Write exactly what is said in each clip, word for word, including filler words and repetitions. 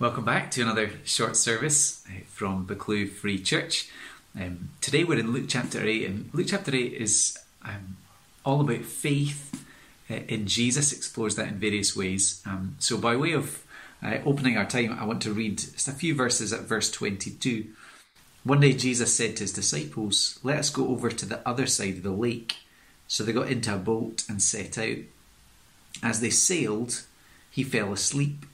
Welcome back to another short service from the Clue Free Church. Um, today we're in Luke chapter eight, and Luke chapter eight is um, all about faith uh, in Jesus, explores that in various ways. Um, so by way of uh, opening our time, I want to read just a few verses at verse twenty-two. One day Jesus said to his disciples, "Let us go over to the other side of the lake." So they got into a boat and set out. As they sailed, he fell asleep.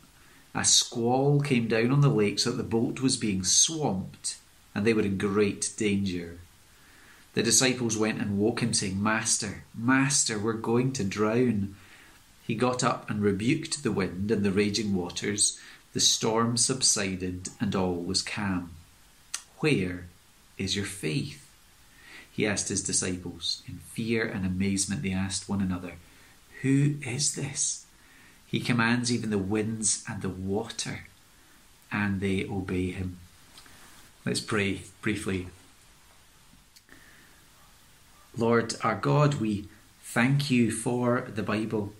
A squall came down on the lake so that the boat was being swamped, and they were in great danger. The disciples went and woke him, saying, "Master, Master, we're going to drown." He got up and rebuked the wind and the raging waters. The storm subsided, and all was calm. "Where is your faith?" he asked his disciples. In fear and amazement, they asked one another, "Who is this? He commands even the winds and the water, and they obey him." Let's pray briefly. Lord, our God, we thank you for the Bible,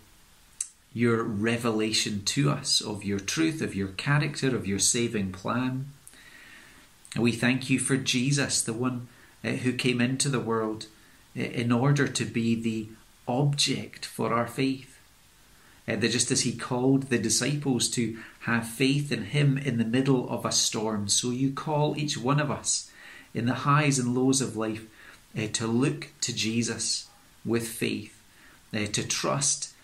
your revelation to us of your truth, of your character, of your saving plan. And we thank you for Jesus, the one who came into the world in order to be the object for our faith. Uh, that just as he called the disciples to have faith in him in the middle of a storm, so you call each one of us in the highs and lows of life uh, to look to Jesus with faith, uh, to trust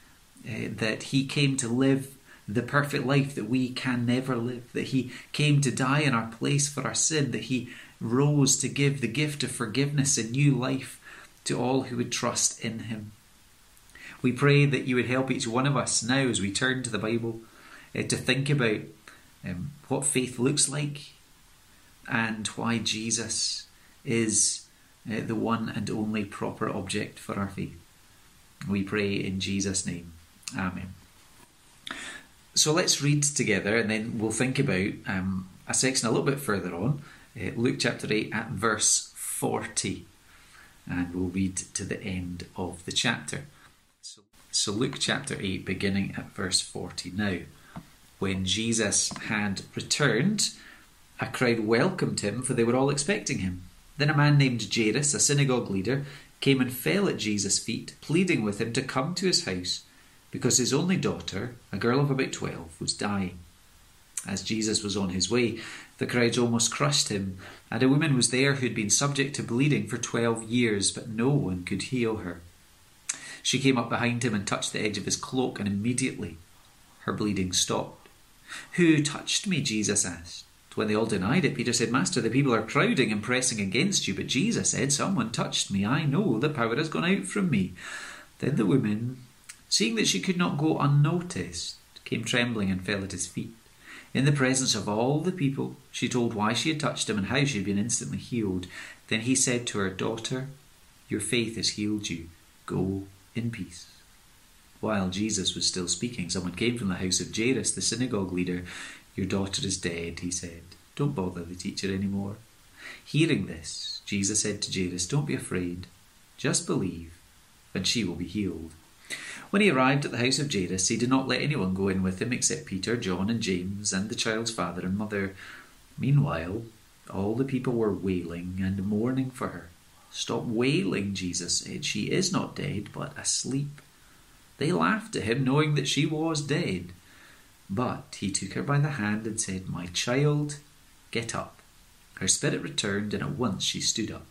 uh, that he came to live the perfect life that we can never live, that he came to die in our place for our sin, that he rose to give the gift of forgiveness and new life to all who would trust in him. We pray that you would help each one of us now as we turn to the Bible uh, to think about um, what faith looks like and why Jesus is uh, the one and only proper object for our faith. We pray in Jesus' name. Amen. So let's read together, and then we'll think about um, a section a little bit further on, uh, Luke chapter eight at verse forty, and we'll read to the end of the chapter. So Luke chapter eight, beginning at verse forty now. When Jesus had returned, a crowd welcomed him, for they were all expecting him. Then a man named Jairus, a synagogue leader, came and fell at Jesus' feet, pleading with him to come to his house, because his only daughter, a girl of about twelve, was dying. As Jesus was on his way, the crowds almost crushed him, and a woman was there who had been subject to bleeding for twelve years, but no one could heal her. She came up behind him and touched the edge of his cloak, and immediately her bleeding stopped. "Who touched me?" Jesus asked. When they all denied it, Peter said, "Master, the people are crowding and pressing against you." But Jesus said, "Someone touched me. I know the power has gone out from me." Then the woman, seeing that she could not go unnoticed, came trembling and fell at his feet. In the presence of all the people, she told why she had touched him and how she had been instantly healed. Then he said to her, "Daughter, your faith has healed you. Go in peace." While Jesus was still speaking, someone came from the house of Jairus, the synagogue leader. "Your daughter is dead," he said. "Don't bother the teacher anymore." Hearing this, Jesus said to Jairus, "Don't be afraid, just believe, and she will be healed." When he arrived at the house of Jairus, he did not let anyone go in with him except Peter, John, and James, and the child's father and mother. Meanwhile, all the people were wailing and mourning for her. "Stop wailing," Jesus said. "She is not dead, but asleep." They laughed at him, knowing that she was dead. But he took her by the hand and said, "My child, get up." Her spirit returned, and at once she stood up.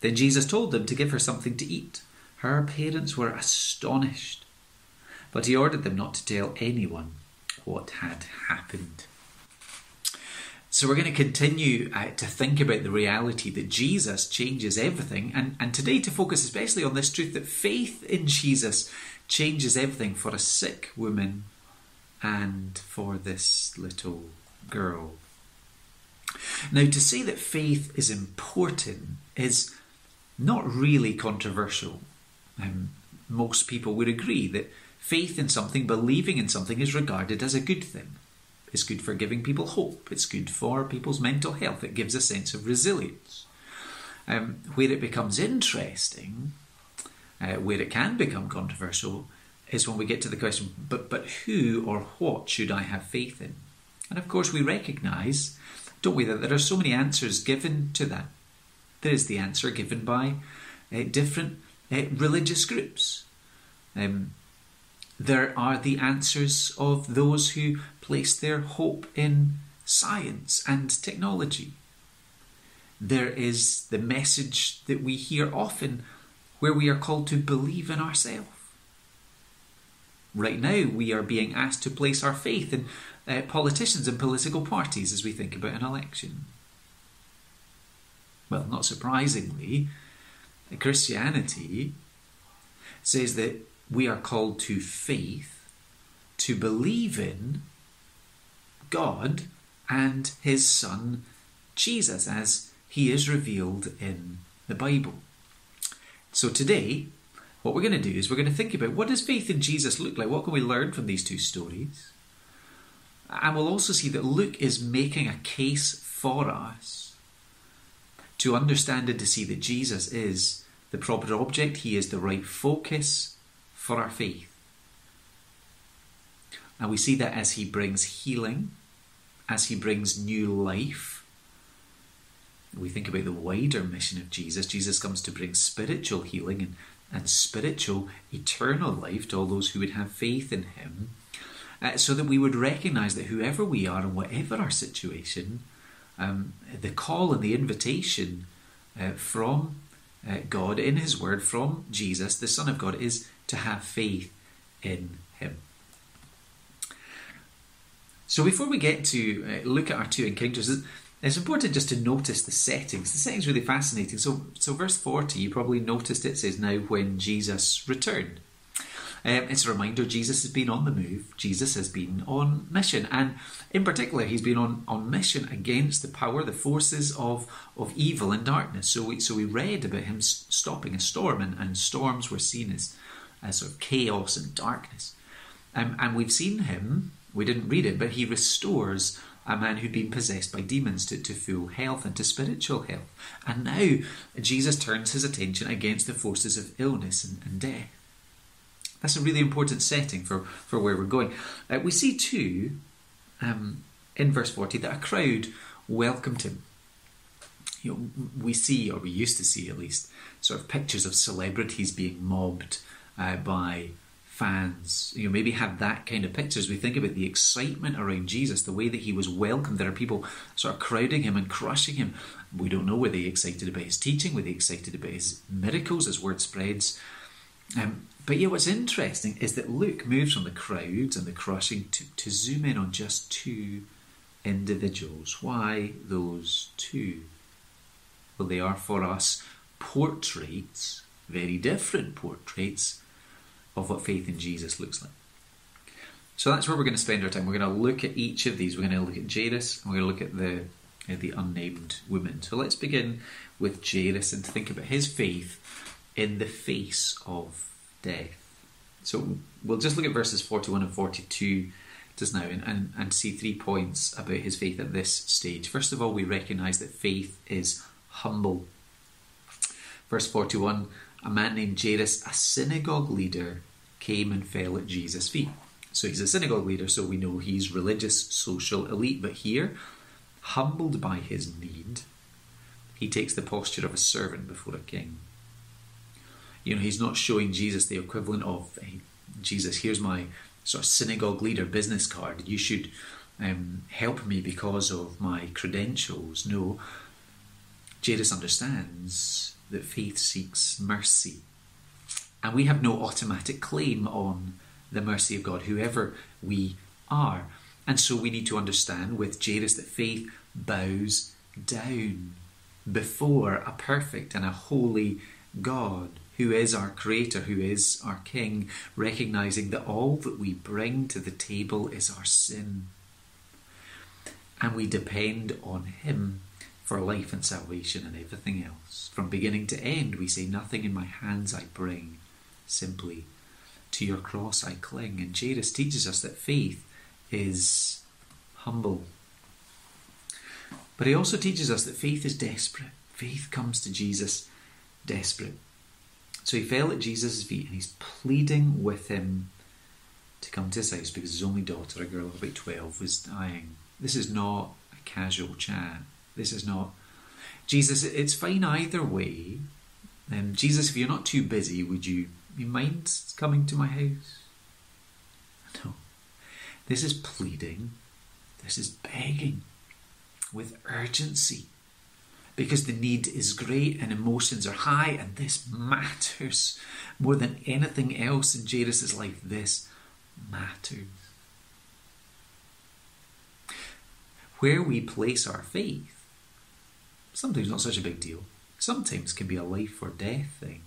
Then Jesus told them to give her something to eat. Her parents were astonished, but he ordered them not to tell anyone what had happened. So we're going to continue uh, to think about the reality that Jesus changes everything, and, and today to focus especially on this truth that faith in Jesus changes everything for a sick woman and for this little girl. Now, to say that faith is important is not really controversial. Um, most people would agree that faith in something, believing in something, is regarded as a good thing. It's good for giving people hope. It's good for people's mental health. It gives a sense of resilience. Um, where it becomes interesting, uh, where it can become controversial, is when we get to the question, but, but who or what should I have faith in? And of course we recognise, don't we, that there are so many answers given to that. There is the answer given by uh, different uh, religious groups. Um, there are the answers of those who place their hope in science and technology. There is the message that we hear often where we are called to believe in ourselves. Right now we are being asked to place our faith in uh, politicians and political parties as we think about an election. Well, not surprisingly, Christianity says that we are called to faith, to believe in God and his Son Jesus as he is revealed in the Bible. So today, what we're going to do is we're going to think about, what does faith in Jesus look like? What can we learn from these two stories? And we'll also see that Luke is making a case for us to understand and to see that Jesus is the proper object. He is the right focus for our faith. And we see that as he brings healing, as he brings new life. We think about the wider mission of Jesus. Jesus comes to bring spiritual healing and, and spiritual eternal life to all those who would have faith in him, uh, so that we would recognise that whoever we are and whatever our situation, um, the call and the invitation uh, from uh, God in his word, from Jesus, the Son of God, is to have faith in him. So before we get to uh, look at our two encounters, it's important just to notice the settings. The setting's really fascinating. So, so verse forty, you probably noticed it, says, "Now when Jesus returned." Um, it's a reminder Jesus has been on the move. Jesus has been on mission. And in particular, he's been on, on mission against the power, the forces of, of evil and darkness. So we, so we read about him stopping a storm, and, and storms were seen as, as sort of chaos and darkness. Um, and we've seen him, we didn't read it, but he restores a man who'd been possessed by demons to, to full health and to spiritual health. And now Jesus turns his attention against the forces of illness and, and death. That's a really important setting for, for where we're going. Uh, we see too, um, in verse forty, that a crowd welcomed him. You know, we see, or we used to see at least, sort of pictures of celebrities being mobbed uh, by fans. You know, maybe have that kind of picture as we think about the excitement around Jesus, the way that he was welcomed. There are people sort of crowding him and crushing him. We don't know, were they excited about his teaching? Were they excited about his miracles as word spreads? Um, but yeah, what's interesting is that Luke moves from the crowds and the crushing to, to zoom in on just two individuals. Why those two? Well, they are for us portraits, very different portraits, of what faith in Jesus looks like. So that's where we're going to spend our time. We're going to look at each of these. We're going to look at Jairus, and we're going to look at the, uh, the unnamed woman. So let's begin with Jairus and think about his faith in the face of death. So we'll just look at verses forty-one and forty-two just now and, and, and see three points about his faith at this stage. First of all, we recognise that faith is humble. Verse forty-one, "A man named Jairus, a synagogue leader, came and fell at Jesus' feet." So he's a synagogue leader, so we know he's religious, social, elite. But here, humbled by his need, he takes the posture of a servant before a king. You know, he's not showing Jesus the equivalent of, "Hey, Jesus, here's my sort of synagogue leader business card. You should um, help me because of my credentials." No, Jairus understands that faith seeks mercy. And we have no automatic claim on the mercy of God, whoever we are. And so we need to understand with Jairus that faith bows down before a perfect and a holy God, who is our creator, who is our king, recognising that all that we bring to the table is our sin. And we depend on him for life and salvation and everything else. From beginning to end, we say, "Nothing in my hands I bring, simply to your cross I cling." And Jairus teaches us that faith is humble. But he also teaches us that faith is desperate. Faith comes to Jesus desperate. So he fell at Jesus' feet, and he's pleading with him to come to his house because his only daughter, a girl of about twelve, was dying. This is not a casual chat. This is not, Jesus, it's fine either way. Um, Jesus, if you're not too busy, would you, you mind coming to my house? No. This is pleading. This is begging with urgency, because the need is great and emotions are high, and this matters more than anything else in Jairus' life. This matters. Where we place our faith, sometimes not such a big deal, sometimes can be a life or death thing.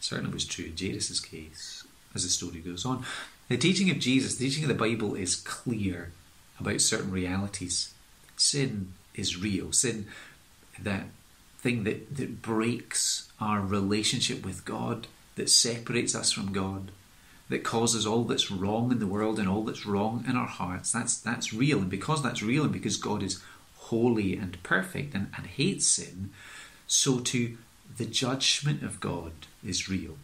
It certainly was true in Jairus' case, as the story goes on. The teaching of Jesus, the teaching of the Bible, is clear about certain realities. Sin is real. Sin, that thing that, that breaks our relationship with God, that separates us from God, that causes all that's wrong in the world and all that's wrong in our hearts. That's that's real. And because that's real, and because God is holy and perfect and, and hates sin, so too the judgment of God is real.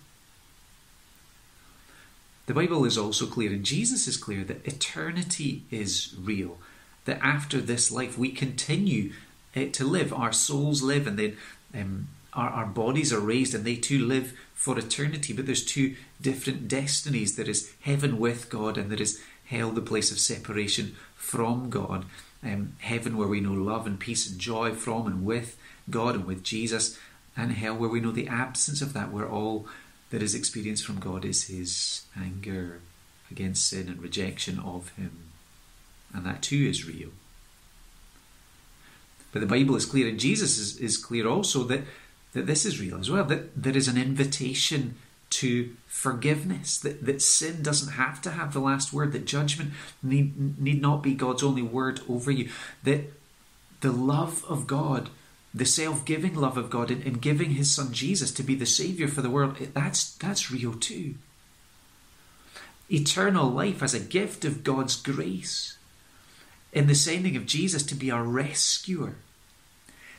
The Bible is also clear, and Jesus is clear, that eternity is real. That after this life we continue uh, to live. Our souls live, and then um, our, our bodies are raised, and they too live for eternity. But there's two different destinies. There is heaven with God, and there is hell, the place of separation from God. Um, heaven, where we know love and peace and joy from and with God and with Jesus. And hell, where we know the absence of that, where all that is experienced from God is his anger against sin and rejection of him. And that too is real. But the Bible is clear, and Jesus is, is clear also, that, that this is real as well. That there is an invitation to forgiveness. That, that sin doesn't have to have the last word. That judgment need, need not be God's only word over you. That the love of God, the self-giving love of God in, in giving his son Jesus to be the saviour for the world, that's, that's real too. Eternal life as a gift of God's grace in the sending of Jesus to be our rescuer,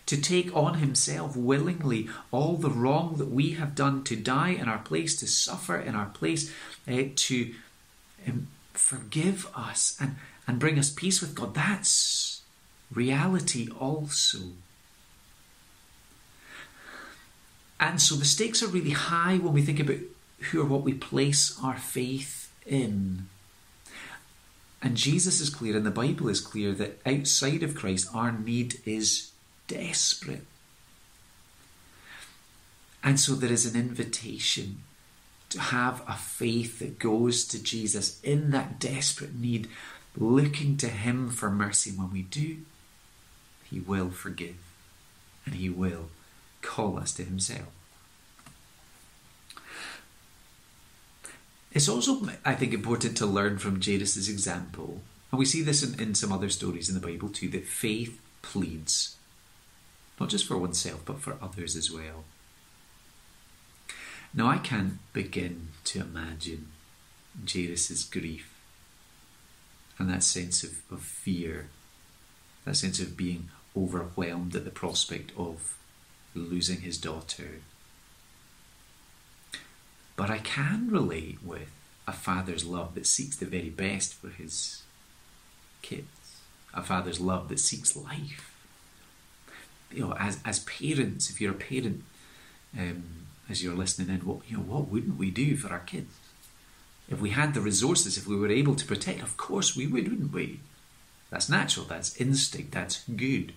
to take on himself willingly all the wrong that we have done, to die in our place, to suffer in our place, eh, to um, forgive us and, and bring us peace with God. That's reality also. And so the stakes are really high when we think about who or what we place our faith in. And Jesus is clear, and the Bible is clear, that outside of Christ, our need is desperate. And so there is an invitation to have a faith that goes to Jesus in that desperate need, looking to him for mercy. When we do, he will forgive, and he will call us to himself. It's also, I think, important to learn from Jairus' example, and we see this in, in some other stories in the Bible too, that faith pleads, not just for oneself, but for others as well. Now, I can't begin to imagine Jairus' grief and that sense of, of fear, that sense of being overwhelmed at the prospect of losing his daughter. But I can relate with a father's love that seeks the very best for his kids. A father's love that seeks life. You know, as as parents, if you're a parent, um, as you're listening in, what you know, what wouldn't we do for our kids? If we had the resources, if we were able to protect, of course we would, wouldn't we? That's natural, that's instinct, that's good.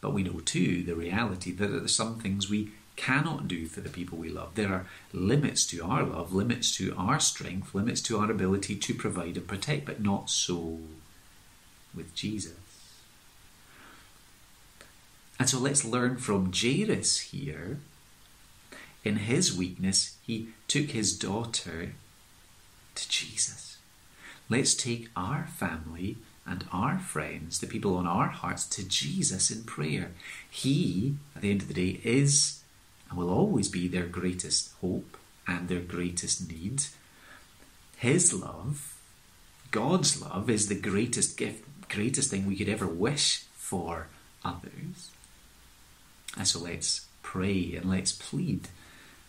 But we know too the reality that there are some things we cannot do for the people we love. There are limits to our love, limits to our strength, limits to our ability to provide and protect, but not so with Jesus. And so let's learn from Jairus here. In his weakness, he took his daughter to Jesus. Let's take our family and our friends, the people on our hearts, to Jesus in prayer. He, at the end of the day, is and will always be their greatest hope and their greatest need. His love, God's love, is the greatest gift, greatest thing we could ever wish for others. And so let's pray and let's plead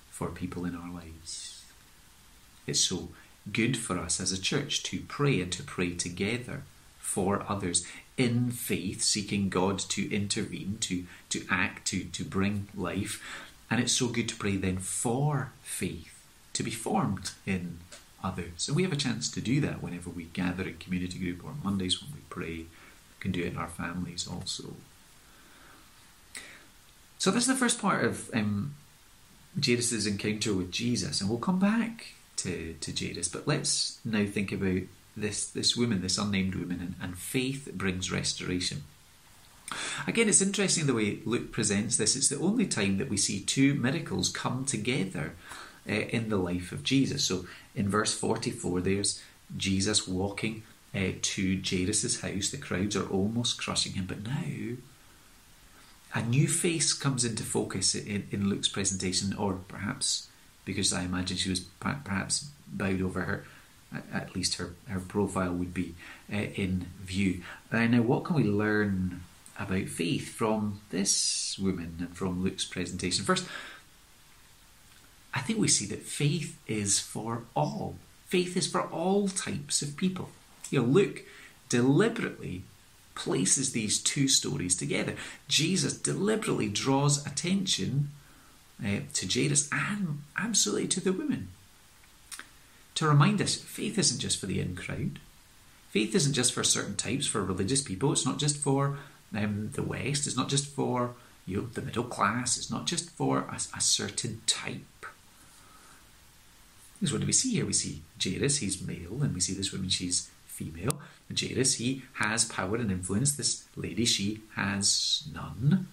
for people in our lives. It's so good for us as a church to pray and to pray together for others in faith, seeking God to intervene, to, to act, to, to bring life. And it's so good to pray then for faith to be formed in others. And we have a chance to do that whenever we gather in community group, or on Mondays when we pray. We can do it in our families also. So this is the first part of um, Jairus' encounter with Jesus, and we'll come back to, to Jairus. But let's now think about this, this woman, this unnamed woman, and, and faith that brings restoration. Again, it's interesting the way Luke presents this. It's the only time that we see two miracles come together uh, in the life of Jesus. So in verse forty-four, there's Jesus walking uh, to Jairus' house. The crowds are almost crushing him, but now a new face comes into focus in, in Luke's presentation, or perhaps because I imagine she was perhaps bowed over, her, at least her, her profile would be uh, in view. Uh, now, what can we learn about faith from this woman and from Luke's presentation? First, I think we see that faith is for all. Faith is for all types of people. You know, Luke deliberately places these two stories together. Jesus deliberately draws attention uh, to Jairus and absolutely to the women, to remind us faith isn't just for the in crowd. Faith isn't just for certain types, for religious people. It's not just for um, the West. It's not just for, you know, the middle class. It's not just for a, a certain type. Because what do we see here? We see Jairus, he's male, and we see this woman, she's female. Jairus, he has power and influence. This lady, she has none.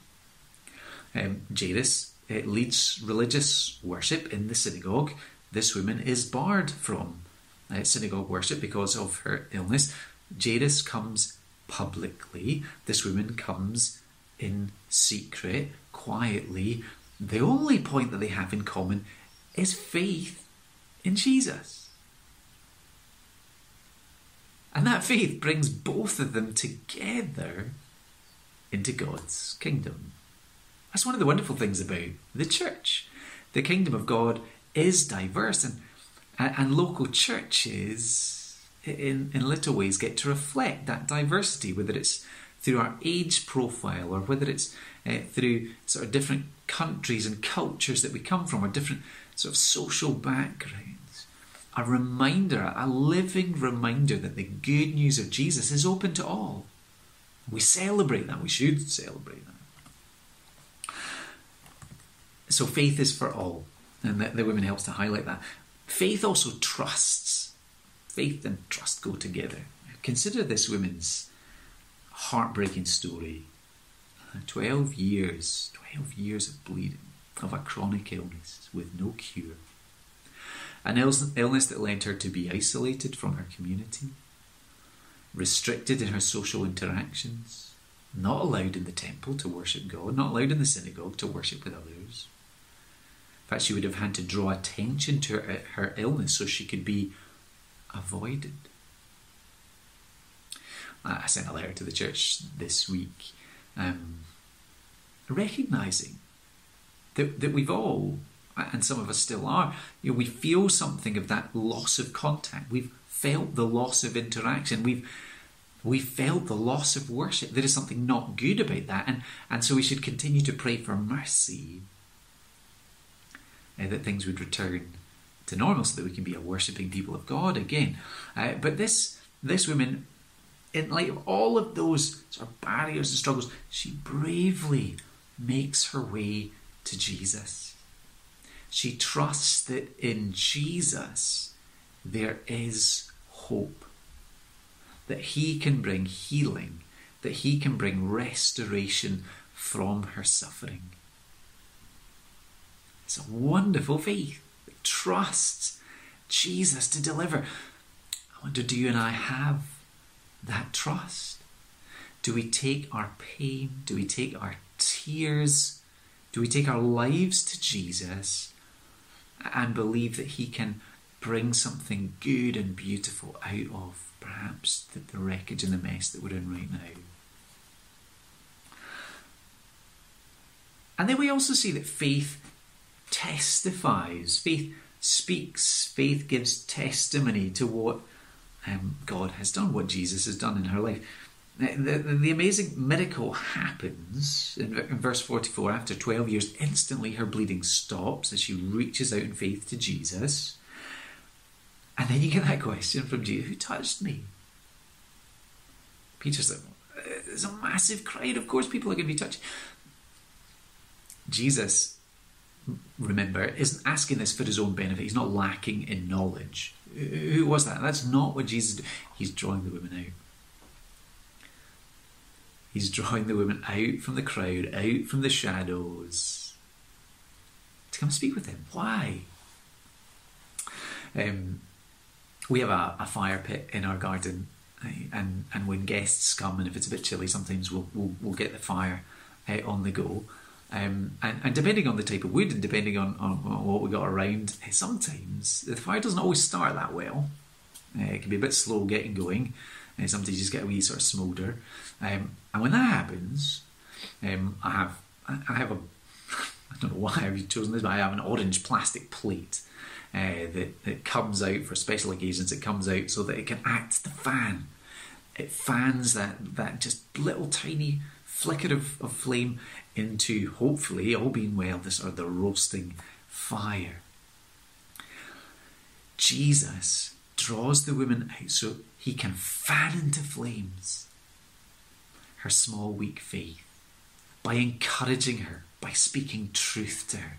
Um, Jairus uh, leads religious worship in the synagogue. This woman is barred from uh, synagogue worship because of her illness. Jairus comes publicly. This woman comes in secret, quietly. The only point that they have in common is faith in Jesus. And that faith brings both of them together into God's kingdom. That's one of the wonderful things about the church. The kingdom of God is diverse, and, and local churches in, in little ways get to reflect that diversity, whether it's through our age profile, or whether it's uh, through sort of different countries and cultures that we come from, or different sort of social backgrounds. A reminder, a living reminder that the good news of Jesus is open to all. We celebrate that. We should celebrate that. So faith is for all. And the, the women helps to highlight that. Faith also trusts. Faith and trust go together. Consider this woman's heartbreaking story. twelve years, twelve years of bleeding, of a chronic illness with no cure. An illness that led her to be isolated from her community, restricted in her social interactions, not allowed in the temple to worship God, not allowed in the synagogue to worship with others. In fact, she would have had to draw attention to her, her illness so she could be avoided. I sent a letter to the church this week, um, recognising that, that we've all, and some of us still are, you know, we feel something of that loss of contact. We've felt the loss of interaction. We've we felt the loss of worship. There is something not good about that. And, and so we should continue to pray for mercy, uh, that things would return to normal so that we can be a worshipping people of God again. Uh, but this, this woman, in light of all of those sort of barriers and struggles, she bravely makes her way to Jesus. She trusts that in Jesus there is hope, that he can bring healing, that he can bring restoration from her suffering. It's a wonderful faith that trusts Jesus to deliver. I wonder, do you and I have that trust? Do we take our pain? Do we take our tears? Do we take our lives to Jesus and believe that he can bring something good and beautiful out of perhaps the, the wreckage and the mess that we're in right now? And then we also see that faith testifies. Faith speaks. Faith gives testimony to what um, God has done, what Jesus has done in her life. The, the, the amazing miracle happens in, in verse forty-four. After twelve years, instantly her bleeding stops as she reaches out in faith to Jesus. And then you get that question from Jesus, who touched me? Peter's like, there's a massive crowd, of course people are going to be touched. Jesus, remember, isn't asking this for his own benefit. He's not lacking in knowledge. Who was that? That's not what Jesus did. He's drawing the women out. He's drawing the women out from the crowd, out from the shadows, to come speak with them. Why? Um, we have a, a fire pit in our garden, and and when guests come, and if it's a bit chilly, sometimes we'll we'll, we'll get the fire uh, on the go. Um, and, and depending on the type of wood and depending on, on what we got around, sometimes the fire doesn't always start that well. Uh, it can be a bit slow getting going. And sometimes you just get a wee sort of smoulder. Um, and when that happens, um, I have, I have a, I don't know why I've chosen this, but I have an orange plastic plate uh, that, that comes out for special occasions. It comes out so that it can act as the fan. It fans that, that just little tiny flicker of, of flame into, hopefully, all being well, this or the roasting fire. Jesus draws the women out so he can fan into flames her small, weak faith by encouraging her, by speaking truth to her.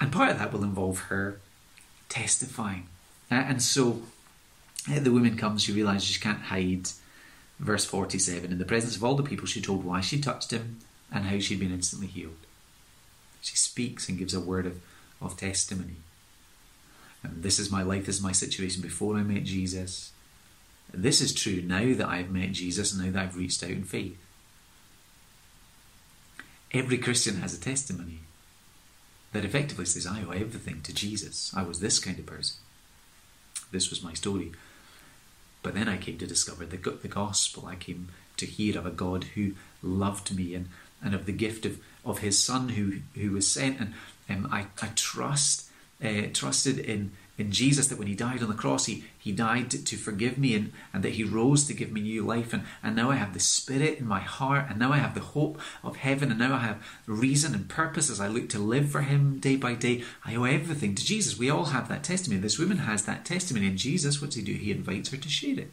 And part of that will involve her testifying. Uh, and so uh, the woman comes, she realises she can't hide. Verse forty-seven, in the presence of all the people, she told why she touched him and how she'd been instantly healed. She speaks and gives a word of, of testimony. And this is my life, this is my situation before I met Jesus. This is true now that I've met Jesus and now that I've reached out in faith. Every Christian has a testimony that effectively says, I owe everything to Jesus. I was this kind of person. This was my story. But then I came to discover the, the gospel. I came to hear of a God who loved me and, and of the gift of, of his son who, who was sent. And um, I, I trust uh, trusted in, in Jesus that when he died on the cross, he, he died to, to forgive me and, and that he rose to give me new life. And, and now I have the spirit in my heart, and now I have the hope of heaven, and now I have reason and purpose as I look to live for him day by day. I owe everything to Jesus. We all have that testimony. This woman has that testimony, and Jesus, what does he do? He invites her to share it.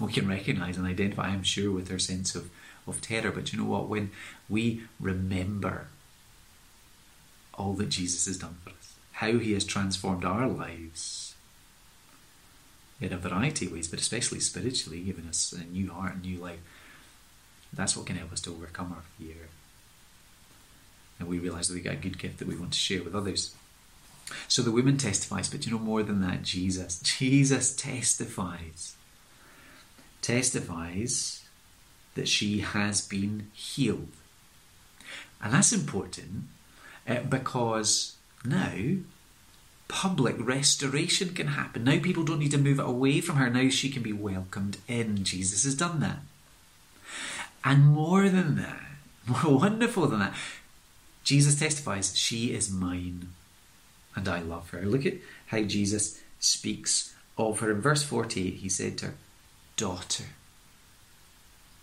We can recognise and identify, I'm sure, with her sense of, of terror, but you know what? When we remember all that Jesus has done for us, how he has transformed our lives in a variety of ways, but especially spiritually, giving us a new heart and new life, that's what can help us to overcome our fear. And we realise that we got a good gift that we want to share with others. So the woman testifies, but you know, more than that, Jesus. Jesus testifies. Testifies that she has been healed. And that's important uh, because now public restoration can happen. Now people don't need to move away from her. Now she can be welcomed in. Jesus has done that. And more than that, more wonderful than that, Jesus testifies, she is mine and I love her. Look at how Jesus speaks of her. In verse forty-eight, he said to her, daughter.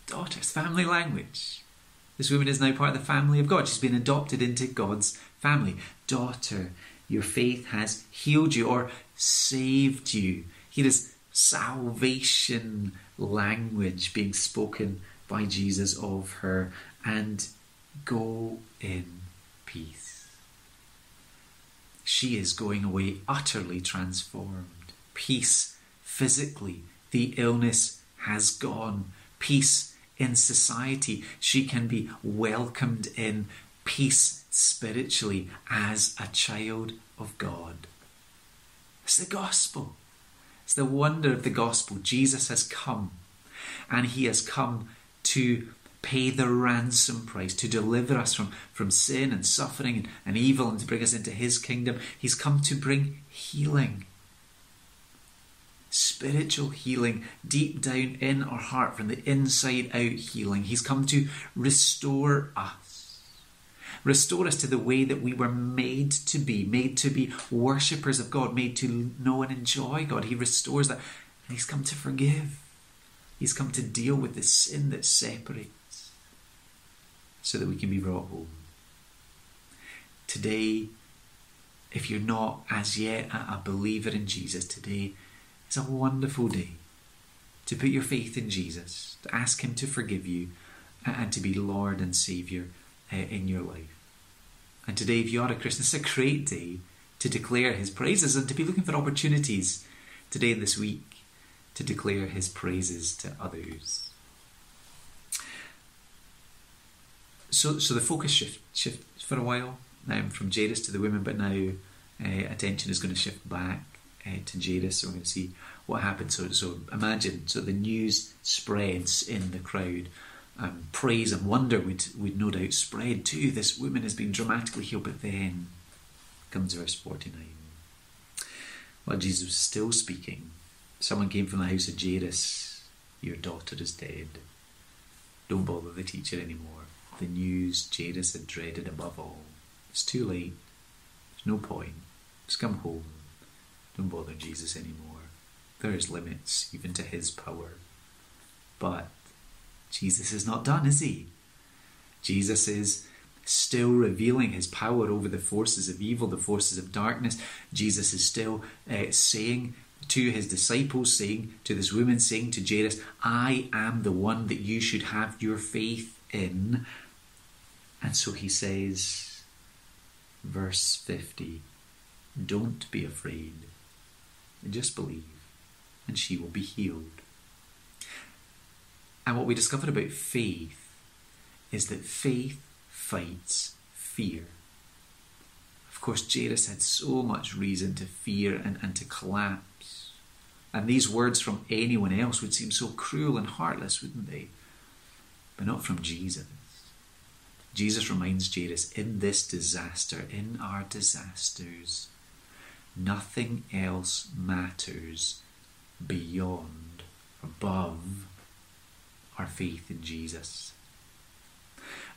Daughter, it's family language. This woman is now part of the family of God. She's been adopted into God's family. Daughter, your faith has healed you or saved you. Here is salvation language being spoken by Jesus of her. And go in peace. She is going away utterly transformed. Peace physically. The illness has gone. Peace in society. She can be welcomed in. Peace spiritually as a child of God. It's the gospel. It's the wonder of the gospel. Jesus has come, and he has come to pay the ransom price, to deliver us from, from sin and suffering and, and evil, and to bring us into his kingdom. He's come to bring healing. Spiritual healing, deep down in our heart, from the inside out healing. He's come to restore us. Restore us to the way that we were made to be, made to be worshippers of God, made to know and enjoy God. He restores that. And he's come to forgive. He's come to deal with the sin that separates so that we can be brought home. Today, if you're not as yet a believer in Jesus, today is a wonderful day to put your faith in Jesus, to ask him to forgive you and to be Lord and Saviour uh, in your life. And today, if you are a Christian, it's a great day to declare his praises and to be looking for opportunities today and this week to declare his praises to others. So, so the focus shift, shift for a while now from Jairus to the women, but now uh, attention is going to shift back uh, to Jairus. So we're going to see what happened. So, so imagine, so the news spreads in the crowd. Um, praise and wonder would, would no doubt spread too. This woman has been dramatically healed, but then comes verse forty-nine. While Jesus was still speaking, someone came from the house of Jairus. Your daughter is dead. Don't bother the teacher anymore. The news Jairus had dreaded above all. It's too late. There's no point. Just come home. Don't bother Jesus anymore. There is limits even to his power. But Jesus is not done, is he? Jesus is still revealing his power over the forces of evil, the forces of darkness. Jesus is still uh, saying to his disciples, saying to this woman, saying to Jairus, I am the one that you should have your faith in. And so he says, verse fifty, don't be afraid, just believe, and she will be healed. And what we discovered about faith is that faith fights fear. Of course, Jairus had so much reason to fear and, and to collapse. And these words from anyone else would seem so cruel and heartless, wouldn't they? But not from Jesus. Jesus reminds Jairus, in this disaster, in our disasters, nothing else matters beyond, above, our faith in Jesus.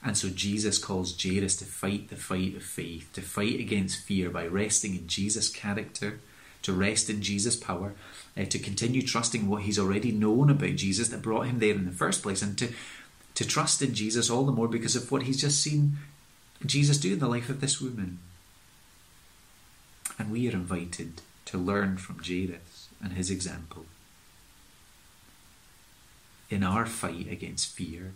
And so Jesus calls Jairus to fight the fight of faith, to fight against fear by resting in Jesus' character, to rest in Jesus' power, uh, to continue trusting what he's already known about Jesus that brought him there in the first place, and to, to trust in Jesus all the more because of what he's just seen Jesus do in the life of this woman. And we are invited to learn from Jairus and his example. In our fight against fear,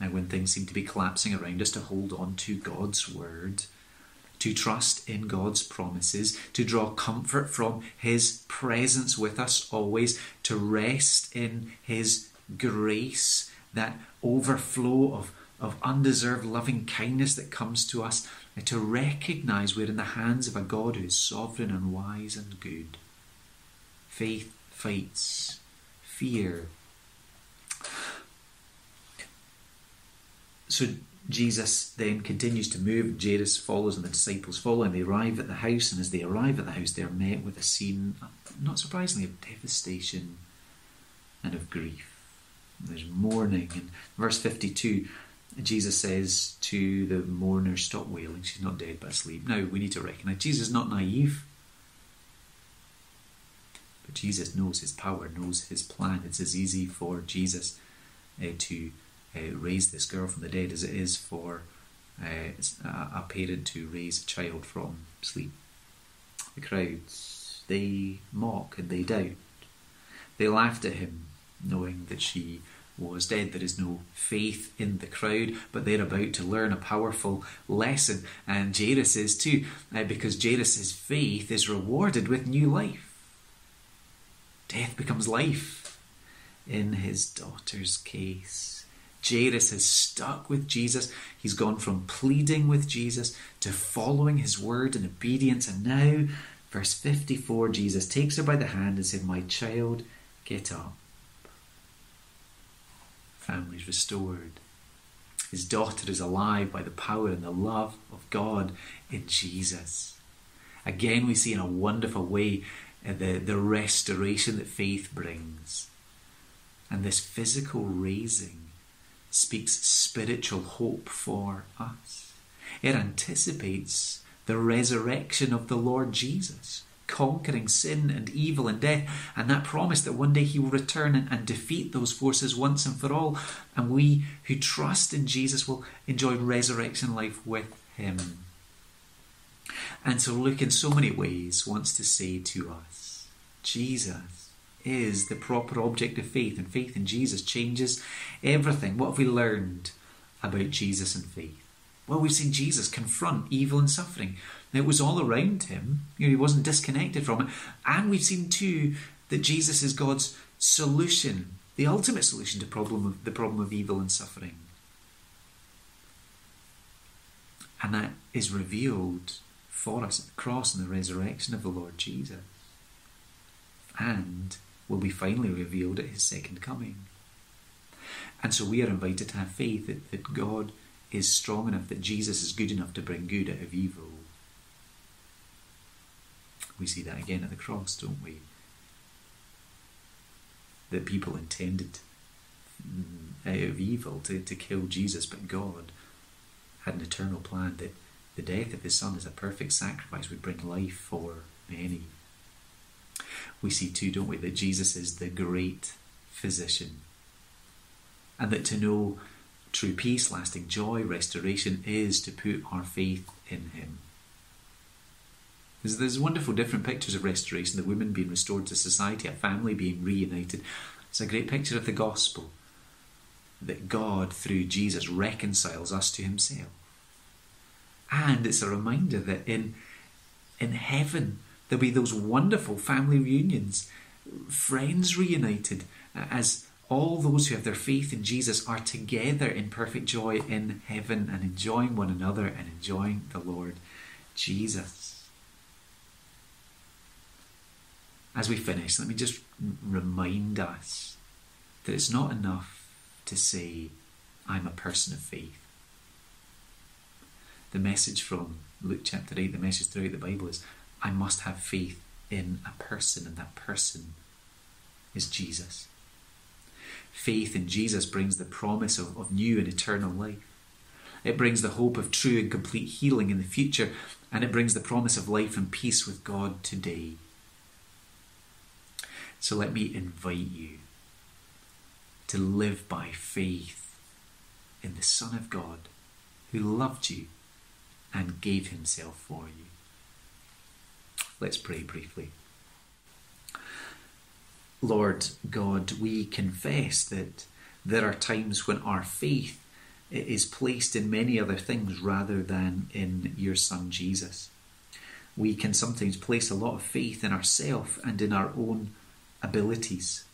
now when things seem to be collapsing around us, to hold on to God's word, to trust in God's promises, to draw comfort from his presence with us always, to rest in his grace, that overflow of, of undeserved loving kindness that comes to us, and to recognise we're in the hands of a God who is sovereign and wise and good. Faith fights fear. So Jesus then continues to move. Jairus follows and the disciples follow, and they arrive at the house, and as they arrive at the house, they are met with a scene, not surprisingly, of devastation and of grief. There's mourning. And verse fifty-two, Jesus says to the mourners, stop wailing, she's not dead but asleep. Now we need to recognise Jesus is not naive. But Jesus knows his power, knows his plan. It's as easy for Jesus uh, to Uh, raise this girl from the dead as it is for uh, a parent to raise a child from sleep. The crowds, they mock and they doubt. They laughed at him, knowing that she was dead. There is no faith in the crowd, but they're about to learn a powerful lesson, and Jairus is too, uh, because Jairus' faith is rewarded with new life. Death becomes life in his daughter's case. Jairus has stuck with Jesus. He's gone from pleading with Jesus to following his word and obedience. And now, verse fifty-four, Jesus takes her by the hand and said, my child, get up. Family's restored. His daughter is alive by the power and the love of God in Jesus. Again, we see in a wonderful way uh, the, the restoration that faith brings. And this physical raising speaks spiritual hope for us. It anticipates the resurrection of the Lord Jesus, conquering sin and evil and death, and that promise that one day he will return and, and defeat those forces once and for all, and we who trust in Jesus will enjoy resurrection life with him. And so Luke in so many ways wants to say to us, Jesus is the proper object of faith, and faith in Jesus changes everything. What have we learned about Jesus and faith? Well, we've seen Jesus confront evil and suffering. Now, it was all around him. You know, he wasn't disconnected from it. And we've seen, too, that Jesus is God's solution, the ultimate solution to problem of, the problem of evil and suffering. And that is revealed for us at the cross and the resurrection of the Lord Jesus. And will be finally revealed at his second coming. And so we are invited to have faith that, that God is strong enough, that Jesus is good enough to bring good out of evil. We see that again at the cross, don't we? That people intended out of evil to, to kill Jesus, but God had an eternal plan that the death of his son as a perfect sacrifice would bring life for many. We see too, don't we, that Jesus is the great physician, and that to know true peace, lasting joy, restoration is to put our faith in him. There's, there's wonderful different pictures of restoration, the women being restored to society, a family being reunited. It's a great picture of the gospel, that God through Jesus reconciles us to himself. And it's a reminder that in, in heaven there'll be those wonderful family reunions, friends reunited, as all those who have their faith in Jesus are together in perfect joy in heaven and enjoying one another and enjoying the Lord Jesus. As we finish, let me just remind us that it's not enough to say, I'm a person of faith. The message from Luke chapter eight, the message throughout the Bible is, I must have faith in a person, and that person is Jesus. Faith in Jesus brings the promise of, of new and eternal life. It brings the hope of true and complete healing in the future, and it brings the promise of life and peace with God today. So let me invite you to live by faith in the Son of God, who loved you and gave himself for you. Let's pray briefly. Lord God, we confess that there are times when our faith is placed in many other things rather than in your Son Jesus. We can sometimes place a lot of faith in ourselves and in our own abilities.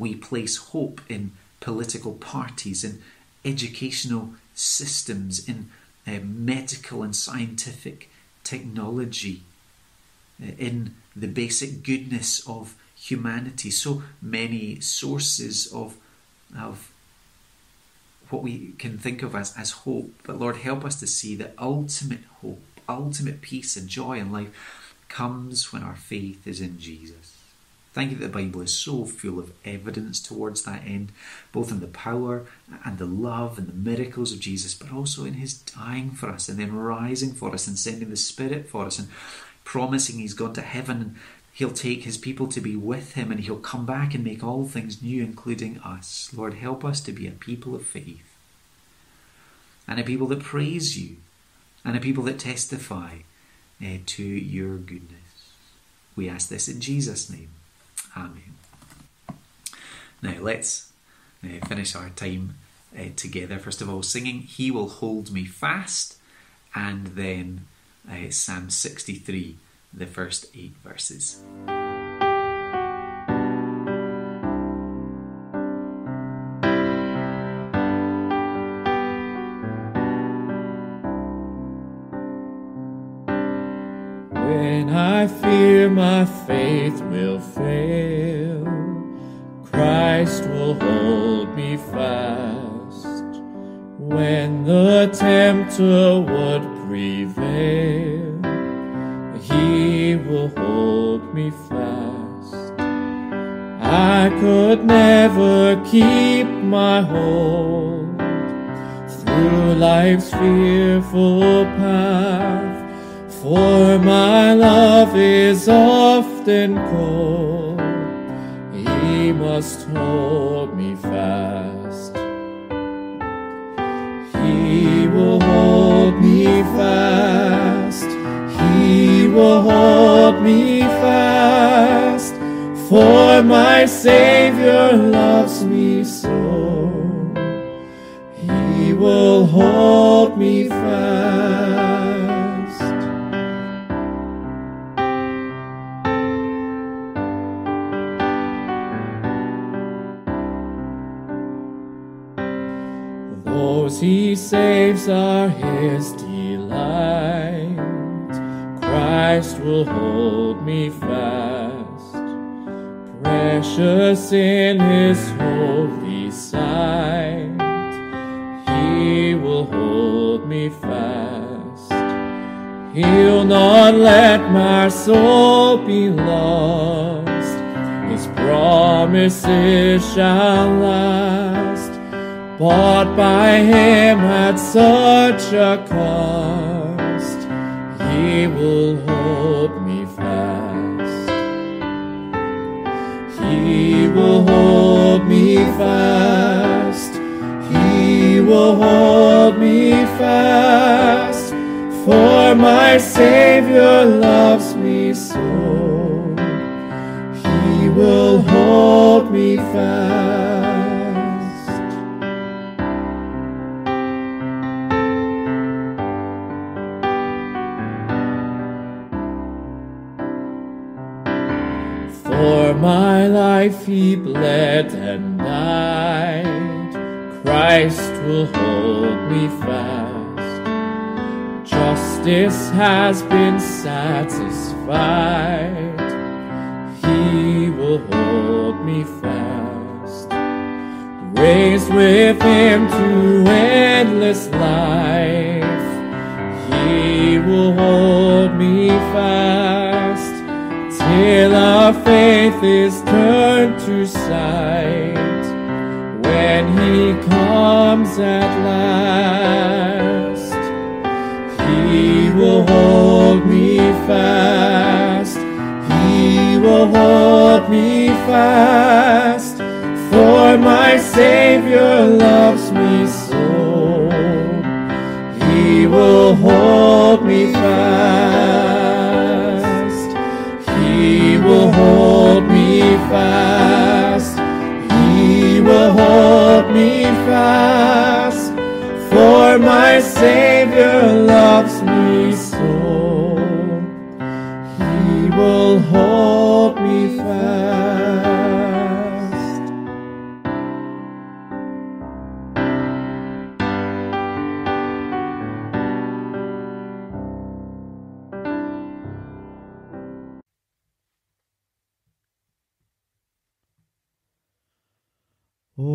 We place hope in political parties, in educational systems, in uh, medical and scientific technology, in the basic goodness of humanity, so many sources of, of what we can think of as, as hope. But Lord, help us to see that ultimate hope, ultimate peace and joy in life comes when our faith is in Jesus. Thank you that the Bible is so full of evidence towards that end, both in the power and the love and the miracles of Jesus, but also in his dying for us and then rising for us and sending the Spirit for us and promising he's gone to heaven and he'll take his people to be with him, and he'll come back and make all things new, including us. Lord, help us to be a people of faith, and a people that praise you, and a people that testify eh, to your goodness. We ask this in Jesus' name. Amen. Now let's eh, finish our time eh, together. First of all, singing He Will Hold Me Fast, and then eh, Psalm sixty-three. The first eight verses. When I fear my faith will fail, Christ will hold me fast. When the tempter would prevail, He will hold me fast. I could never keep my hold. Through through life's fearful path, for my love is often cold. He must hold me fast. He will hold me fast. He will hold me fast, for my Savior loves me so. He will hold me fast. Those he saves are his delight. Christ will hold me fast, precious in his holy sight. He will hold me fast. He'll not let my soul be lost. His promises shall last, bought by him at such a cost. He will hold me fast. He will hold me fast. He will hold me fast, for my Savior loves me so. He will hold me fast. For my life he bled and died. Christ will hold me fast. Justice has been satisfied. He will hold me fast. Raised with him to endless life. He will hold me fast, till our faith is turned to sight. When he comes at last, he will hold me fast. He will hold me fast, for my Savior loves me so. He will hold me fast. He will hold me fast. He will hold me fast, for my Savior loves me so. He will hold me fast. O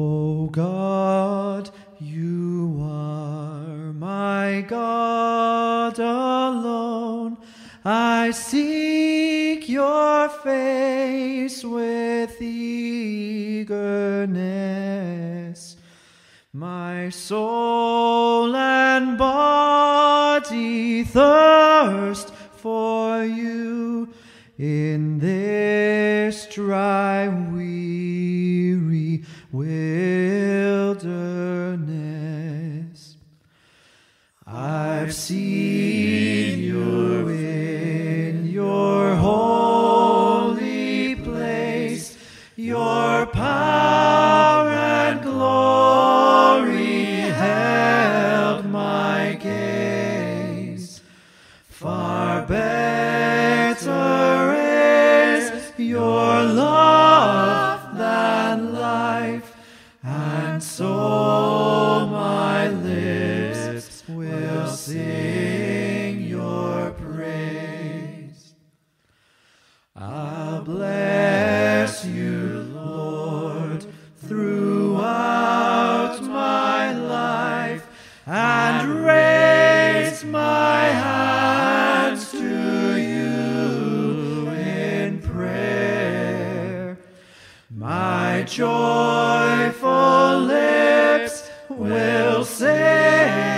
God, you are my God alone. I seek your face with eagerness. My soul and body thirst for you. In this dry, weary wilderness, I've seen you in your holy place, your power and glory held my gaze. Far better is your love than life, and so my lips will sing your praise. I'll bless you, Lord, throughout my life, and raise my hands to you in prayer. My joy will say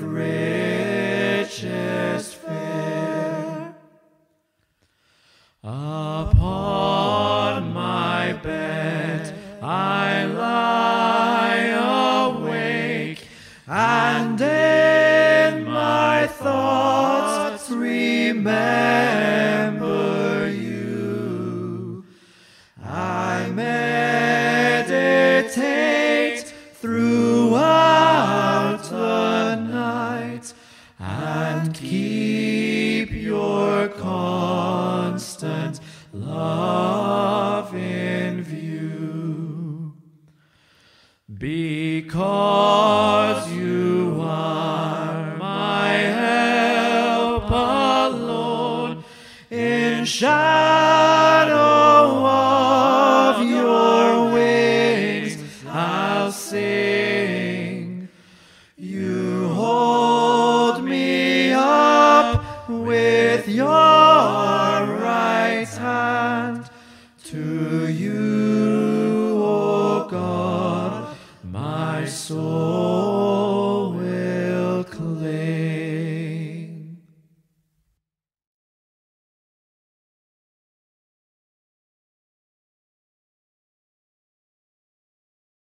with richest fare. Upon my bed I lie awake, and in my thoughts remember you. I meditate throughout the night and keep your constant love in view. Because you are my help alone, in shadow of your wings I'll sing. You hold me up with your right hand. To you, O God, my soul